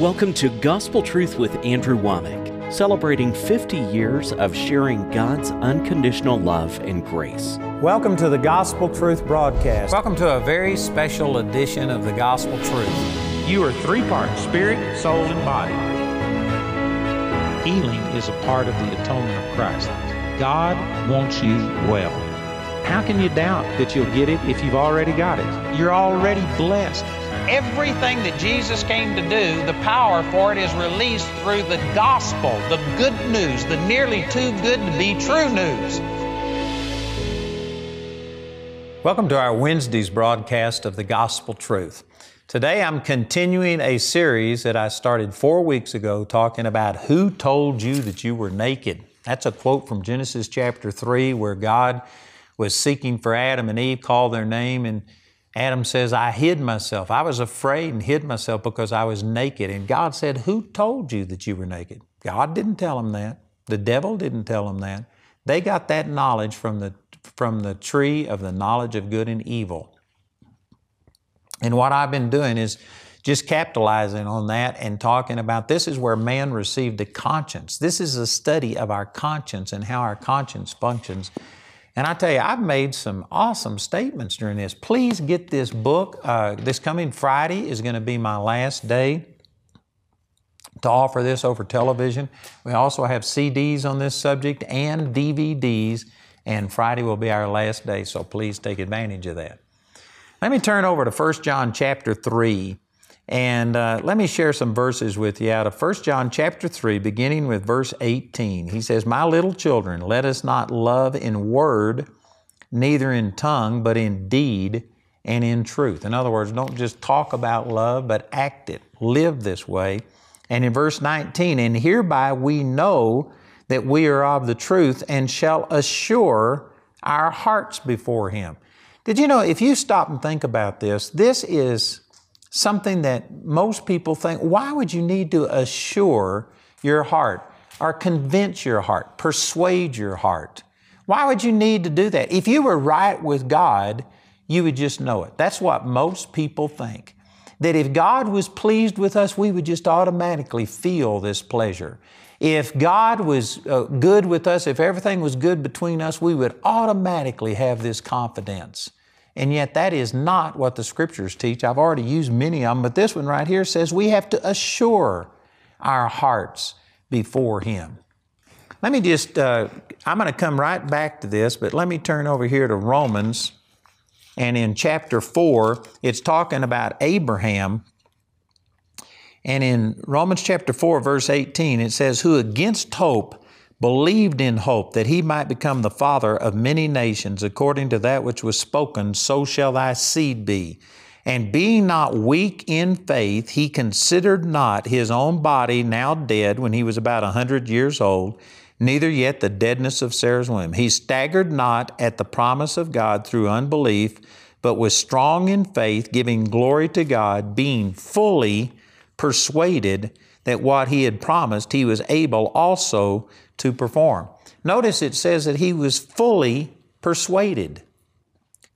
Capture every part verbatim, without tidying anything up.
Welcome to Gospel Truth with Andrew Womack, celebrating fifty years of sharing God's unconditional love and grace. Welcome to the Gospel Truth broadcast. Welcome to a very special edition of the Gospel Truth. You are three parts, spirit, soul, and body. Healing is a part of the atonement of Christ. God wants you well. How can you doubt that you'll get it if you've already got it? You're already blessed. Everything that Jesus came to do, the power for it is released through the gospel, the good news, the nearly too good to be true news. Welcome to our Wednesday's broadcast of the Gospel Truth. Today I'm continuing a series that I started four weeks ago talking about who told you that you were naked. That's a quote from Genesis chapter three where God was seeking for Adam and Eve, called their name, and Adam says, I hid myself. I was afraid and hid myself because I was naked. And God said, who told you that you were naked? God didn't tell them that. The devil didn't tell them that. They got that knowledge from the, from the tree of the knowledge of good and evil. And what I've been doing is just capitalizing on that and talking about this is where man received a conscience. This is a study of our conscience and how our conscience functions. And I tell you, I've made some awesome statements during this. Please get this book. Uh, this coming Friday is going to be my last day to offer this over television. We also have C Ds on this subject and D V Ds, and Friday will be our last day, so please take advantage of that. Let me turn over to First John chapter three, and uh, let me share some verses with you out of First John chapter three, beginning with verse eighteen. He says, My little children, let us not love in word, neither in tongue, but in deed and in truth. In other words, don't just talk about love, but act it. Live this way. And in verse nineteen, and hereby we know that we are of the truth and shall assure our hearts before Him. Did you know, if you stop and think about this, this is something that most people think, why would you need to assure your heart or convince your heart, persuade your heart? Why would you need to do that? If you were right with God, you would just know it. That's what most people think, that if God was pleased with us, we would just automatically feel this pleasure. If God was uh, good with us, if everything was good between us, we would automatically have this confidence. And yet that is not what the Scriptures teach. I've already used many of them, but this one right here says we have to assure our hearts before Him. Let me just, uh, I'm going to come right back to this, but let me turn over here to Romans. And in chapter four, it's talking about Abraham. And in Romans chapter four, verse eighteen, it says, who against hope believed in hope that he might become the father of many nations, according to that which was spoken, so shall thy seed be. And being not weak in faith, he considered not his own body now dead when he was about a hundred years old, neither yet the deadness of Sarah's womb. He staggered not at the promise of God through unbelief, but was strong in faith, giving glory to God, being fully persuaded that what He had promised, He was able also to perform. Notice it says that he was fully persuaded.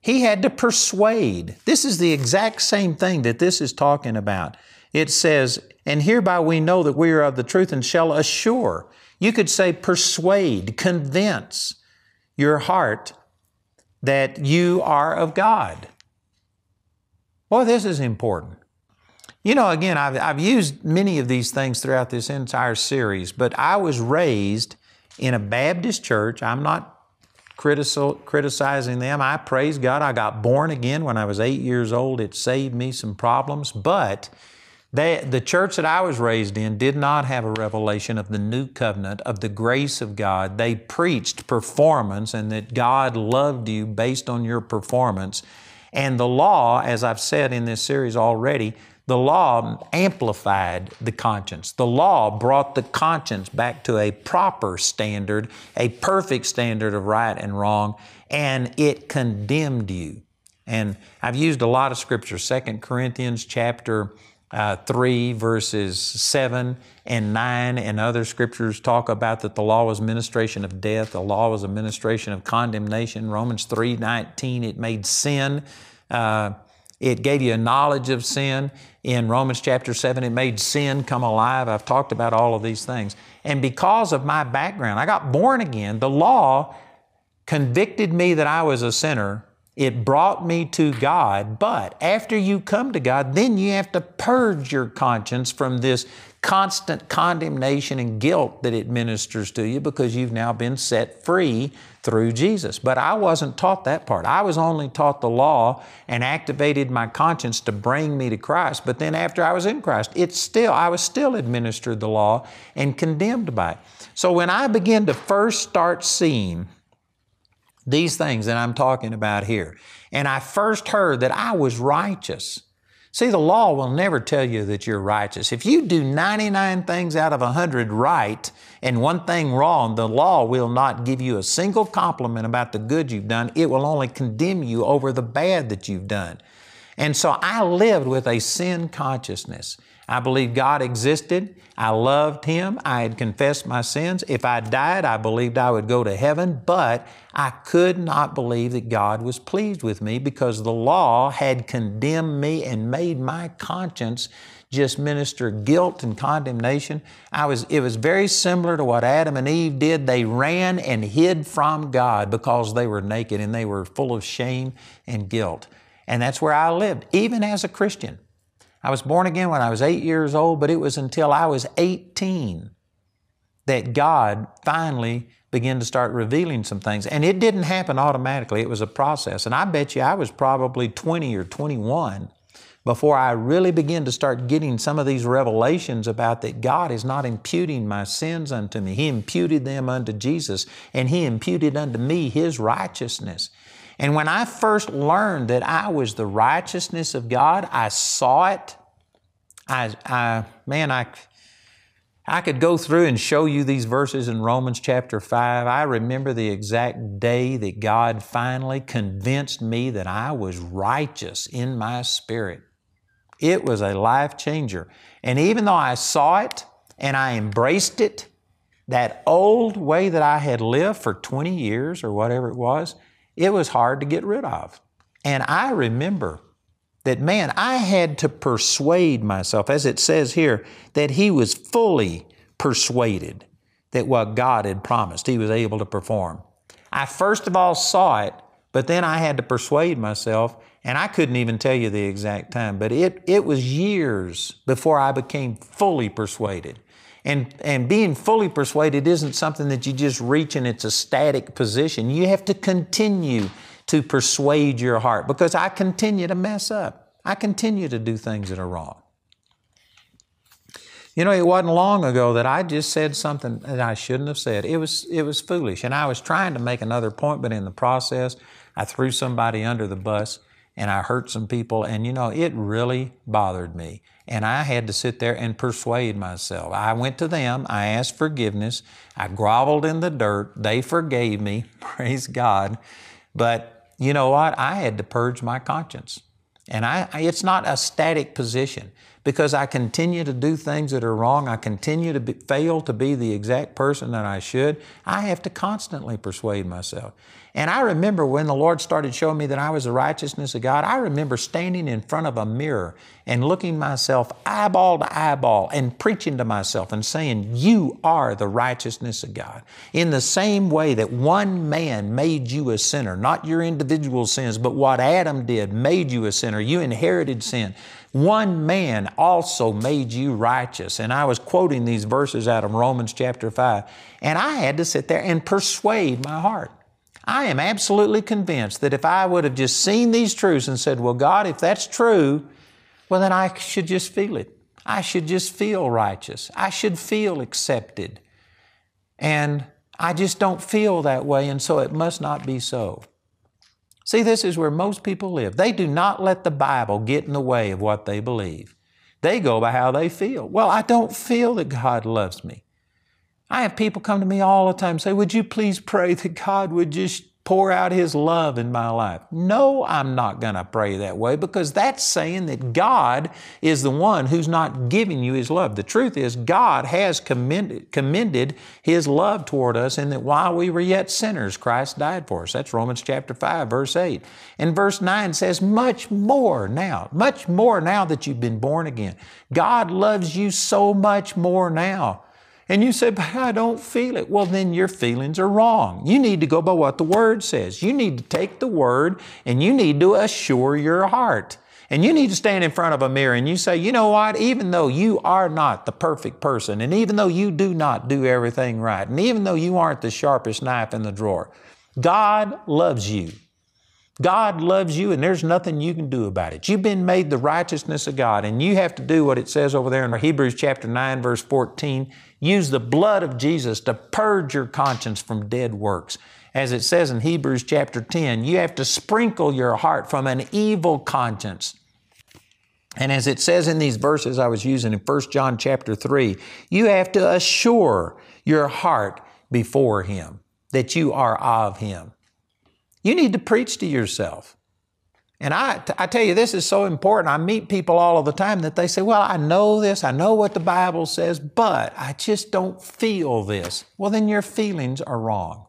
He had to persuade. This is the exact same thing that this is talking about. It says, and hereby we know that we are of the truth and shall assure. You could say persuade, convince your heart that you are of God. Boy, this is important. You know, again, I've, I've used many of these things throughout this entire series, but I was raised in a Baptist church. I'm not critici- criticizing them. I praise God. I got born again when I was eight years old. It saved me some problems, but they, the church that I was raised in did not have a revelation of the new covenant, of the grace of God. They preached performance and that God loved you based on your performance. And the law, as I've said in this series already, the law amplified the conscience. The law brought the conscience back to a proper standard, a perfect standard of right and wrong, and it condemned you. And I've used a lot of scripture, Second Corinthians chapter uh, three, verses seven and nine, and other scriptures talk about that the law was a ministration of death, the law was a ministration of condemnation. Romans three nineteen, it made sin, uh, It gave you a knowledge of sin. In Romans chapter seven, it made sin come alive. I've talked about all of these things. And because of my background, I got born again. The law convicted me that I was a sinner. It brought me to God. But after you come to God, then you have to purge your conscience from this constant condemnation and guilt that it ministers to you, because you've now been set free through Jesus. But I wasn't taught that part. I was only taught the law and activated my conscience to bring me to Christ. But then after I was in Christ, it's still, I was still administered the law and condemned by it. So when I begin to first start seeing these things that I'm talking about here, and I first heard that I was righteous. See, the law will never tell you that you're righteous. If you do ninety-nine things out of one hundred right and one thing wrong, the law will not give you a single compliment about the good you've done. It will only condemn you over the bad that you've done. And so I lived with a sin consciousness. I believed God existed. I loved Him. I had confessed my sins. If I died, I believed I would go to heaven, but I could not believe that God was pleased with me, because the law had condemned me and made my conscience just minister guilt and condemnation. I was, it was very similar to what Adam and Eve did. They ran and hid from God because they were naked and they were full of shame and guilt. And that's where I lived, even as a Christian. I was born again when I was eight years old, but it was until I was eighteen that God finally began to start revealing some things. And it didn't happen automatically. It was a process. And I bet you I was probably twenty or twenty-one before I really began to start getting some of these revelations about that God is not imputing my sins unto me. He imputed them unto Jesus, and He imputed unto me His righteousness. And when I first learned that I was the righteousness of God, I saw it. I, I, man, I, I could go through and show you these verses in Romans chapter five. I remember the exact day that God finally convinced me that I was righteous in my spirit. It was a life changer. And even though I saw it and I embraced it, that old way that I had lived for twenty years or whatever it was, it was hard to get rid of. And I remember that, man, I had to persuade myself, as it says here, that he was fully persuaded that what God had promised, he was able to perform. I first of all saw it, but then I had to persuade myself, and I couldn't even tell you the exact time, but it, it was years before I became fully persuaded. And, and being fully persuaded isn't something that you just reach and it's a static position. You have to continue to persuade your heart, because I continue to mess up. I continue to do things that are wrong. You know, it wasn't long ago that I just said something that I shouldn't have said. It was, it was foolish, and I was trying to make another point, but in the process, I threw somebody under the bus and I hurt some people, and you know, it really bothered me. And I had to sit there and persuade myself. I went to them, I asked forgiveness, I groveled in the dirt, they forgave me, praise God. But you know what? I had to purge my conscience. And I, it's not a static position, because I continue to do things that are wrong. I continue to be, fail to be the exact person that I should. I have to constantly persuade myself. And I remember when the Lord started showing me that I was the righteousness of God, I remember standing in front of a mirror and looking myself eyeball to eyeball and preaching to myself and saying, you are the righteousness of God. In the same way that one man made you a sinner, not your individual sins, but what Adam did made you a sinner. You inherited sin. One man also made you righteous. And I was quoting these verses out of Romans chapter five, and I had to sit there and persuade my heart. I am absolutely convinced that if I would have just seen these truths and said, well, God, if that's true, well, then I should just feel it. I should just feel righteous. I should feel accepted. And I just don't feel that way, and so it must not be so. See, this is where most people live. They do not let the Bible get in the way of what they believe. They go by how they feel. Well, I don't feel that God loves me. I have people come to me all the time and say, would you please pray that God would just pour out His love in my life. No, I'm not going to pray that way, because that's saying that God is the one who's not giving you His love. The truth is, God has commended, commended His love toward us, in that while we were yet sinners, Christ died for us. That's Romans chapter five, verse eight. And verse nine says, much more now, much more now that you've been born again. God loves you so much more now. And you say, but I don't feel it. Well, then your feelings are wrong. You need to go by what the Word says. You need to take the Word and you need to assure your heart. And you need to stand in front of a mirror and you say, you know what? Even though you are not the perfect person, and even though you do not do everything right, and even though you aren't the sharpest knife in the drawer, God loves you. God loves you, and there's nothing you can do about it. You've been made the righteousness of God, and you have to do what it says over there in Hebrews chapter nine, verse fourteen. Use the blood of Jesus to purge your conscience from dead works. As it says in Hebrews chapter ten, you have to sprinkle your heart from an evil conscience. And as it says in these verses I was using in First John chapter three, you have to assure your heart before Him that you are of Him. You need to preach to yourself. And I, I tell you, this is so important. I meet people all of the time that they say, well, I know this, I know what the Bible says, but I just don't feel this. Well, then your feelings are wrong.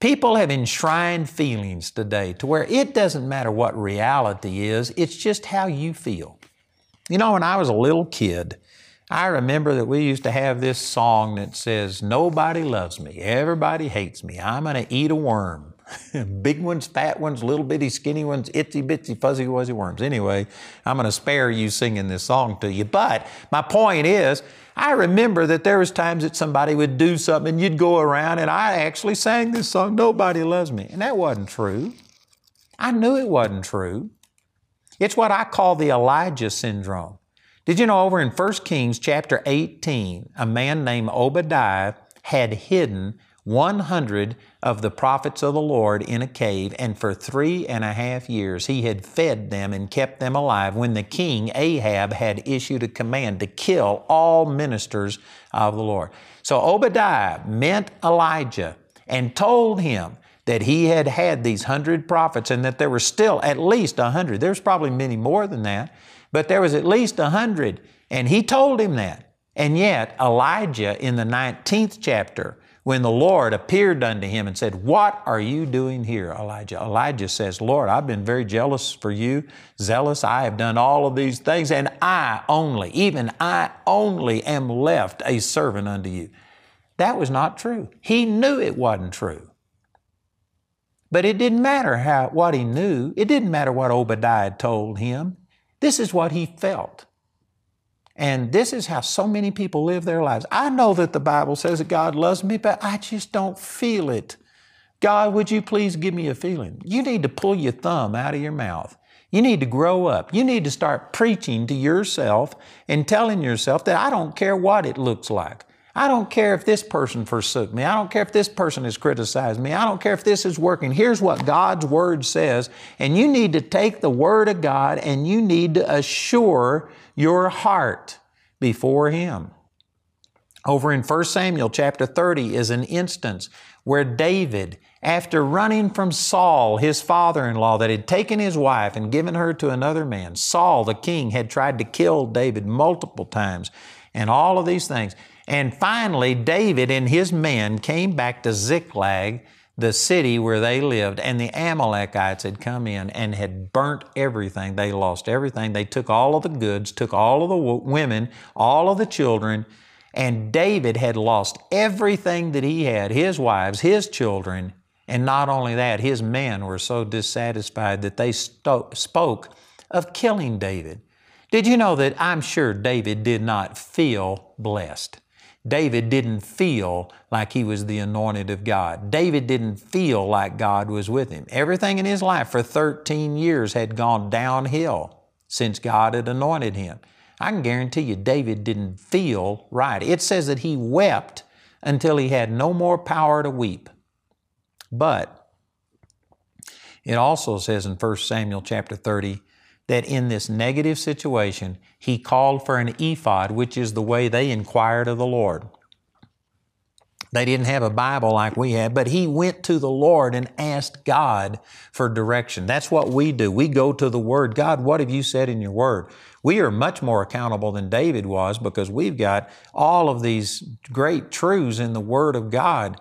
People have enshrined feelings today to where it doesn't matter what reality is, it's just how you feel. You know, when I was a little kid, I remember that we used to have this song that says, nobody loves me, everybody hates me, I'm gonna eat a worm. Big ones, fat ones, little bitty, skinny ones, itsy bitsy, fuzzy wuzzy worms. Anyway, I'm going to spare you singing this song to you. But my point is, I remember that there was times that somebody would do something and you'd go around and I actually sang this song, Nobody Loves Me. And that wasn't true. I knew it wasn't true. It's what I call the Elijah syndrome. Did you know over in First Kings chapter eighteen, a man named Obadiah had hidden one hundred of the prophets of the Lord in a cave, and for three and a half years he had fed them and kept them alive when the king Ahab had issued a command to kill all ministers of the Lord. So Obadiah met Elijah and told him that he had had these hundred prophets and that there were still at least a hundred. There's probably many more than that, but there was at least a hundred, and he told him that. And yet Elijah in the nineteenth chapter, when the Lord appeared unto him and said, what are you doing here, Elijah? Elijah says, Lord, I've been very jealous for you, zealous. I have done all of these things, and I only, even I only am left a servant unto you. That was not true. He knew it wasn't true. But it didn't matter how, what he knew. It didn't matter what Obadiah told him. This is what he felt. And this is how so many people live their lives. I know that the Bible says that God loves me, but I just don't feel it. God, would you please give me a feeling? You need to pull your thumb out of your mouth. You need to grow up. You need to start preaching to yourself and telling yourself that I don't care what it looks like. I don't care if this person forsook me. I don't care if this person has criticized me. I don't care if this is working. Here's what God's Word says. And you need to take the Word of God and you need to assure your heart before Him. Over in First Samuel chapter thirty is an instance where David, after running from Saul, his father-in-law, that had taken his wife and given her to another man, Saul, the king, had tried to kill David multiple times and all of these things. And finally, David and his men came back to Ziklag, the city where they lived, and the Amalekites had come in and had burnt everything. They lost everything. They took all of the goods, took all of the women, all of the children, and David had lost everything that he had, his wives, his children, and not only that, his men were so dissatisfied that they spoke of killing David. Did you know that I'm sure David did not feel blessed? David didn't feel like he was the anointed of God. David didn't feel like God was with him. Everything in his life for thirteen years had gone downhill since God had anointed him. I can guarantee you David didn't feel right. It says that he wept until he had no more power to weep. But it also says in First Samuel chapter thirty, that in this negative situation, he called for an ephod, which is the way they inquired of the Lord. They didn't have a Bible like we had, but he went to the Lord and asked God for direction. That's what we do. We go to the Word. God, what have you said in your Word? We are much more accountable than David was because we've got all of these great truths in the Word of God.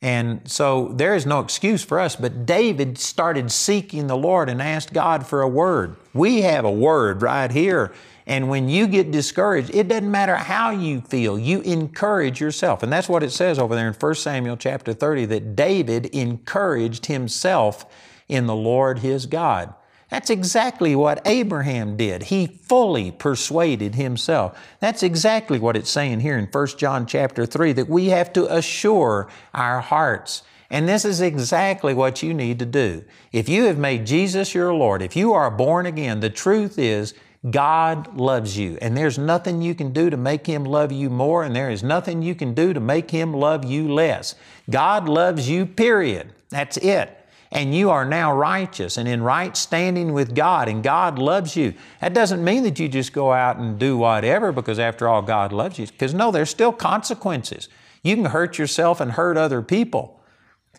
And so there is no excuse for us, but David started seeking the Lord and asked God for a word. We have a word right here. And when you get discouraged, it doesn't matter how you feel, you encourage yourself. And that's what it says over there in First Samuel chapter thirty, that David encouraged himself in the Lord his God. That's exactly what Abraham did. He fully persuaded himself. That's exactly what it's saying here in First John chapter three, that we have to assure our hearts. And this is exactly what you need to do. If you have made Jesus your Lord, if you are born again, the truth is, God loves you, and there's nothing you can do to make Him love you more, and there is nothing you can do to make Him love you less. God loves you, period. That's it. And you are now righteous and in right standing with God, and God loves you. That doesn't mean that you just go out and do whatever, because after all, God loves you. Because no, there's still consequences. You can hurt yourself and hurt other people.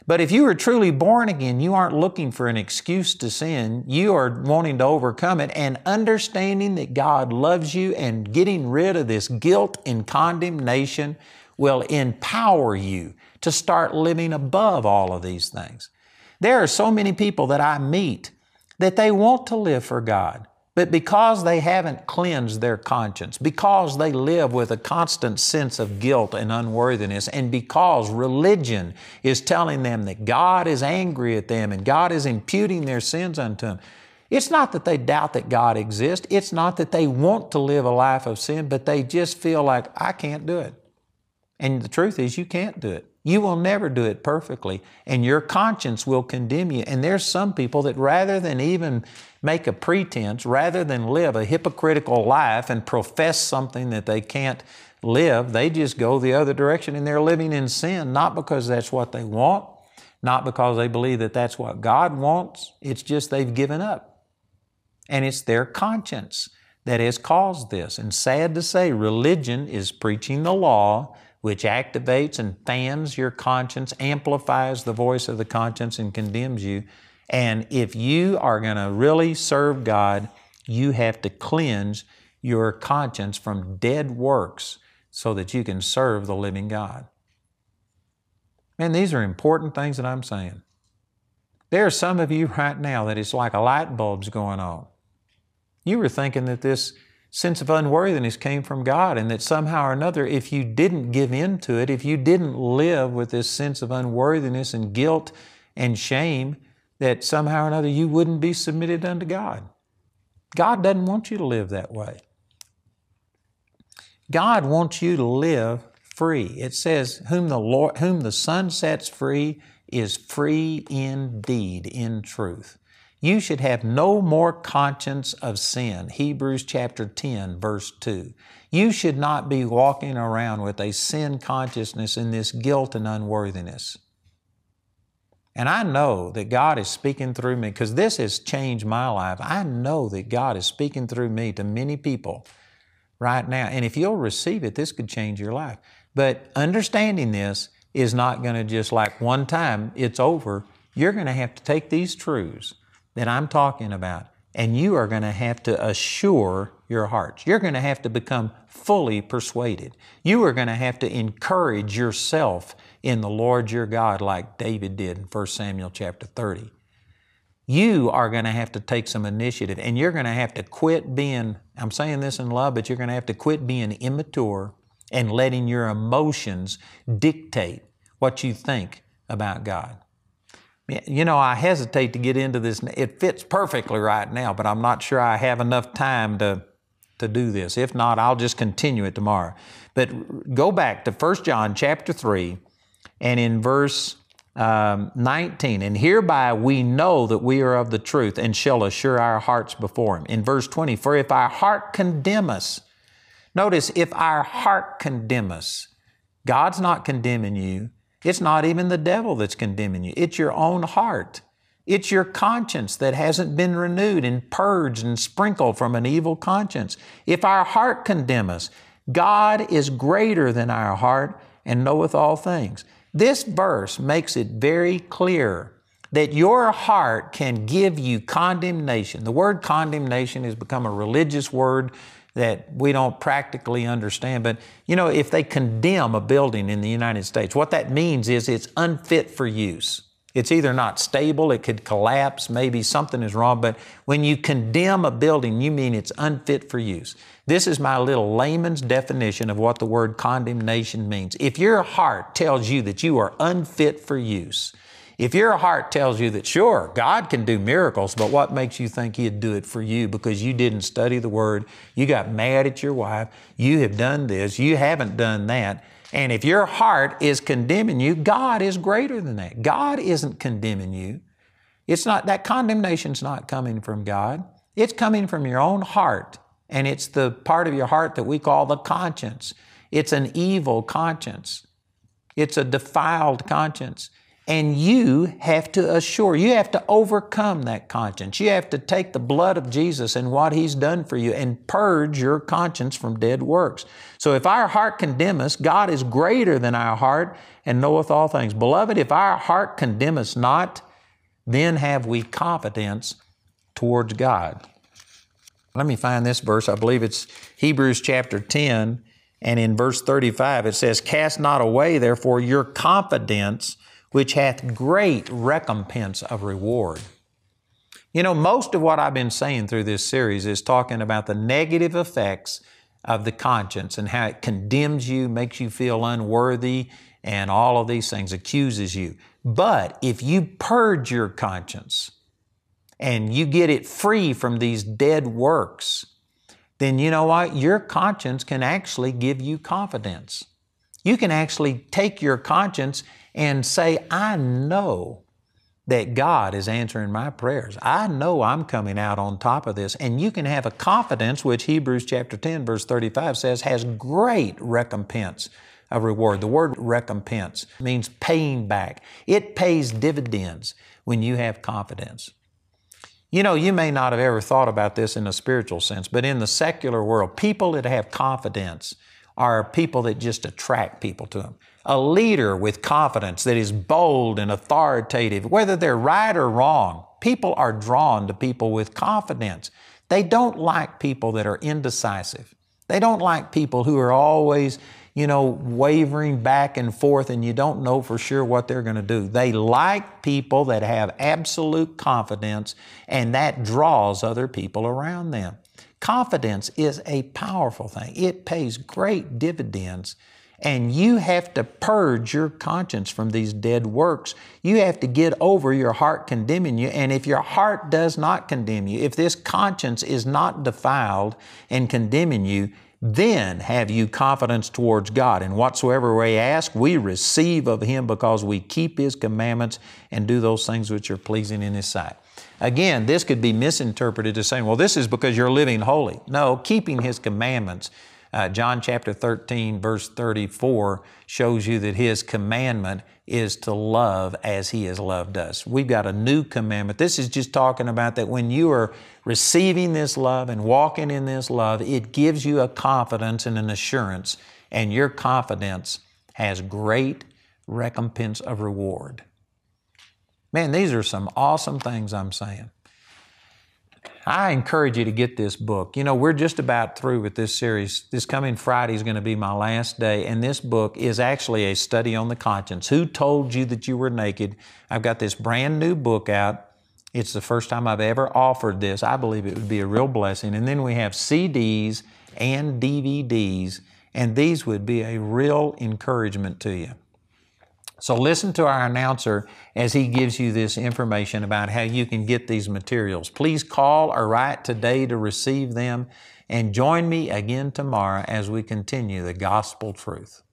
But if you are truly born again, you aren't looking for an excuse to sin. You are wanting to overcome it and understanding that God loves you, and getting rid of this guilt and condemnation will empower you to start living above all of these things. There are so many people that I meet that they want to live for God, but because they haven't cleansed their conscience, because they live with a constant sense of guilt and unworthiness, and because religion is telling them that God is angry at them and God is imputing their sins unto them, it's not that they doubt that God exists. It's not that they want to live a life of sin, but they just feel like, I can't do it. And the truth is, you can't do it. You will never do it perfectly, and your conscience will condemn you. And there's some people that rather than even make a pretense, rather than live a hypocritical life and profess something that they can't live, they just go the other direction, and they're living in sin, not because that's what they want, not because they believe that that's what God wants. It's just they've given up. And it's their conscience that has caused this. And sad to say, religion is preaching the law, which activates and fans your conscience, amplifies the voice of the conscience, and condemns you. And if you are going to really serve God, you have to cleanse your conscience from dead works so that you can serve the living God. Man, these are important things that I'm saying. There are some of you right now that it's like a light bulb's going on. You were thinking that this sense of unworthiness came from God, and that somehow or another, if you didn't give in to it, if you didn't live with this sense of unworthiness and guilt and shame, that somehow or another you wouldn't be submitted unto God. God doesn't want you to live that way. God wants you to live free. It says, whom the Lord, whom the Son sets free is free indeed, in truth. You should have no more conscience of sin. Hebrews chapter ten, verse two. You should not be walking around with a sin consciousness in this guilt and unworthiness. And I know that God is speaking through me, because this has changed my life. I know that God is speaking through me to many people right now. And if you'll receive it, this could change your life. But understanding this is not going to just like one time, it's over. You're going to have to take these truths that I'm talking about, and you are going to have to assure your hearts. You're going to have to become fully persuaded. You are going to have to encourage yourself in the Lord your God like David did in First Samuel chapter thirty. You are going to have to take some initiative, and you're going to have to quit being, I'm saying this in love, but you're going to have to quit being immature and letting your emotions dictate what you think about God. You know, I hesitate to get into this. It fits perfectly right now, but I'm not sure I have enough time to, to do this. If not, I'll just continue it tomorrow. But go back to First John chapter three and in verse um, nineteen. And hereby we know that we are of the truth and shall assure our hearts before Him. In verse twenty, for if our heart condemn us, notice, if our heart condemn us, God's not condemning you. It's not even the devil that's condemning you. It's your own heart. It's your conscience that hasn't been renewed and purged and sprinkled from an evil conscience. If our heart condemn us, God is greater than our heart and knoweth all things. This verse makes it very clear that your heart can give you condemnation. The word condemnation has become a religious word that we don't practically understand. But, you know, if they condemn a building in the United States, what that means is it's unfit for use. It's either not stable, it could collapse, maybe something is wrong. But when you condemn a building, you mean it's unfit for use. This is my little layman's definition of what the word condemnation means. If your heart tells you that you are unfit for use, if your heart tells you that, sure, God can do miracles, but what makes you think He'd do it for you because you didn't study the Word, you got mad at your wife, you have done this, you haven't done that, and if your heart is condemning you, God is greater than that. God isn't condemning you. It's not, that condemnation's not coming from God. It's coming from your own heart, and it's the part of your heart that we call the conscience. It's an evil conscience. It's a defiled conscience. And you have to assure, you have to overcome that conscience. You have to take the blood of Jesus and what He's done for you and purge your conscience from dead works. So if our heart condemn us, God is greater than our heart and knoweth all things. Beloved, if our heart condemn us not, then have we confidence towards God. Let me find this verse. I believe it's Hebrews chapter ten, and in verse thirty-five it says, "Cast not away, therefore, your confidence, which hath great recompense of reward." You know, most of what I've been saying through this series is talking about the negative effects of the conscience and how it condemns you, makes you feel unworthy, and all of these things, accuses you. But if you purge your conscience and you get it free from these dead works, then you know what? Your conscience can actually give you confidence. You can actually take your conscience and say, I know that God is answering my prayers. I know I'm coming out on top of this. And you can have a confidence, which Hebrews chapter ten, verse thirty-five says, has great recompense of reward. The word recompense means paying back. It pays dividends when you have confidence. You know, you may not have ever thought about this in a spiritual sense, but in the secular world, people that have confidence are people that just attract people to them. A leader with confidence that is bold and authoritative, whether they're right or wrong, people are drawn to people with confidence. They don't like people that are indecisive. They don't like people who are always, you know, wavering back and forth and you don't know for sure what they're going to do. They like people that have absolute confidence, and that draws other people around them. Confidence is a powerful thing. It pays great dividends, and you have to purge your conscience from these dead works. You have to get over your heart condemning you, and if your heart does not condemn you, if this conscience is not defiled and condemning you, then have you confidence towards God. And whatsoever we ask, we receive of Him because we keep His commandments and do those things which are pleasing in His sight. Again, this could be misinterpreted as saying, well, this is because you're living holy. No, keeping His commandments. Uh, John chapter thirteen, verse thirty-four shows you that His commandment is to love as He has loved us. We've got a new commandment. This is just talking about that when you are receiving this love and walking in this love, it gives you a confidence and an assurance, and your confidence has great recompense of reward. Man, these are some awesome things I'm saying. I encourage you to get this book. You know, we're just about through with this series. This coming Friday is going to be my last day, and this book is actually a study on the conscience. Who told you that you were naked? I've got this brand new book out. It's the first time I've ever offered this. I believe it would be a real blessing. And then we have C Ds and D V Ds, and these would be a real encouragement to you. So listen to our announcer as he gives you this information about how you can get these materials. Please call or write today to receive them, and join me again tomorrow as we continue the Gospel Truth.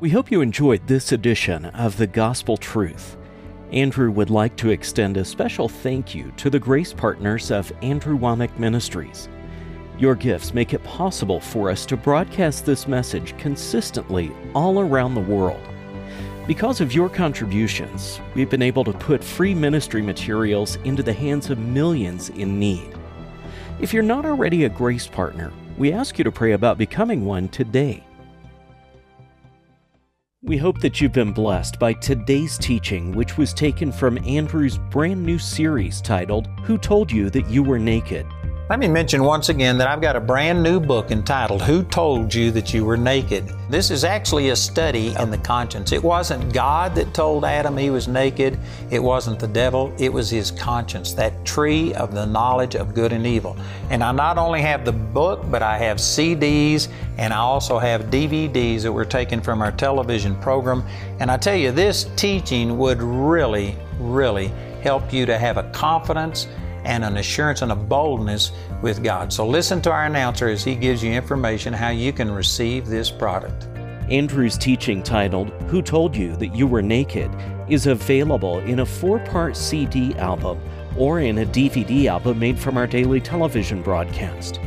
We hope you enjoyed this edition of the Gospel Truth. Andrew would like to extend a special thank you to the grace partners of Andrew Womack Ministries. Your gifts make it possible for us to broadcast this message consistently all around the world. Because of your contributions, we've been able to put free ministry materials into the hands of millions in need. If you're not already a Grace Partner, we ask you to pray about becoming one today. We hope that you've been blessed by today's teaching, which was taken from Andrew's brand new series titled, Who Told You That You Were Naked? Let me mention once again that I've got a brand new book entitled, Who Told You That You Were Naked? This is actually a study on the conscience. It wasn't God that told Adam he was naked. It wasn't the devil. It was his conscience, that tree of the knowledge of good and evil. And I not only have the book, but I have C Ds, and I also have D V Ds that were taken from our television program. And I tell you, this teaching would really, really help you to have a confidence and an assurance and a boldness with God. So listen to our announcer as he gives you information how you can receive this product. Andrew's teaching titled, Who Told You That You Were Naked? Is available in a four-part C D album or in a D V D album made from our daily television broadcast.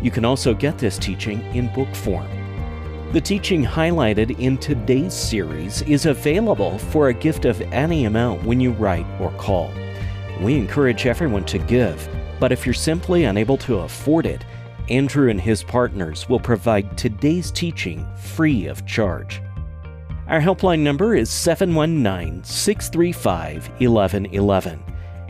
You can also get this teaching in book form. The teaching highlighted in today's series is available for a gift of any amount when you write or call. We encourage everyone to give, but if you're simply unable to afford it, Andrew and his partners will provide today's teaching free of charge. Our helpline number is seven one nine, six three five, one one one one.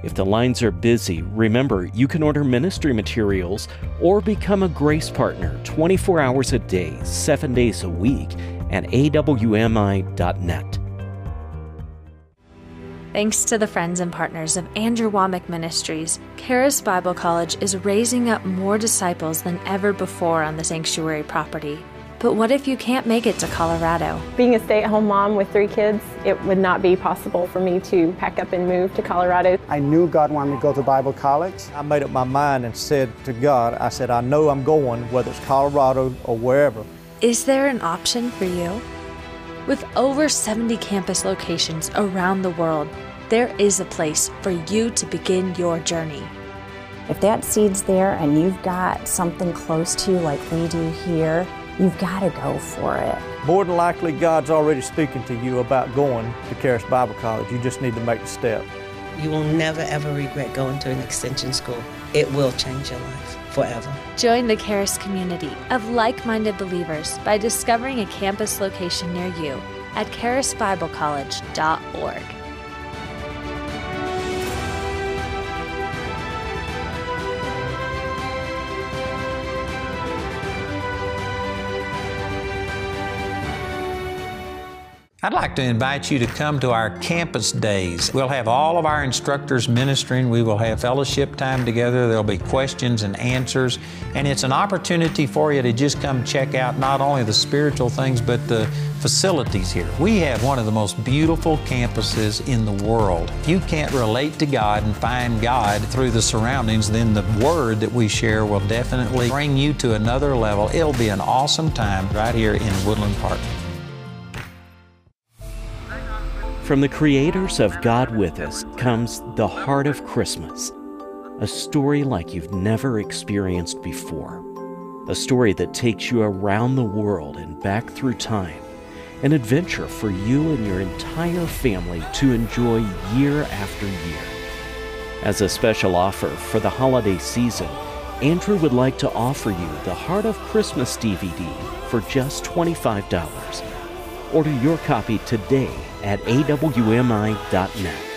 If the lines are busy, remember you can order ministry materials or become a Grace Partner twenty-four hours a day, seven days a week at A W M I dot net. Thanks to the friends and partners of Andrew Womack Ministries, Charis Bible College is raising up more disciples than ever before on the sanctuary property. But what if you can't make it to Colorado? Being a stay-at-home mom with three kids, it would not be possible for me to pack up and move to Colorado. I knew God wanted me to go to Bible college. I made up my mind and said to God, I said, I know I'm going, whether it's Colorado or wherever. Is there an option for you? With over seventy campus locations around the world, there is a place for you to begin your journey. If that seed's there and you've got something close to you like we do here, you've got to go for it. More than likely, God's already speaking to you about going to Charis Bible College. You just need to make the step. You will never, ever regret going to an extension school. It will change your life forever. Join the Charis community of like-minded believers by discovering a campus location near you at charis bible college dot org. I'd like to invite you to come to our campus days. We'll have all of our instructors ministering. We will have fellowship time together. There'll be questions and answers. And it's an opportunity for you to just come check out not only the spiritual things, but the facilities here. We have one of the most beautiful campuses in the world. If you can't relate to God and find God through the surroundings, then the Word that we share will definitely bring you to another level. It'll be an awesome time right here in Woodland Park. From the creators of God With Us comes The Heart of Christmas, a story like you've never experienced before, a story that takes you around the world and back through time, an adventure for you and your entire family to enjoy year after year. As a special offer for the holiday season, Andrew would like to offer you The Heart of Christmas D V D for just twenty-five dollars. Order your copy today at A W M I dot net.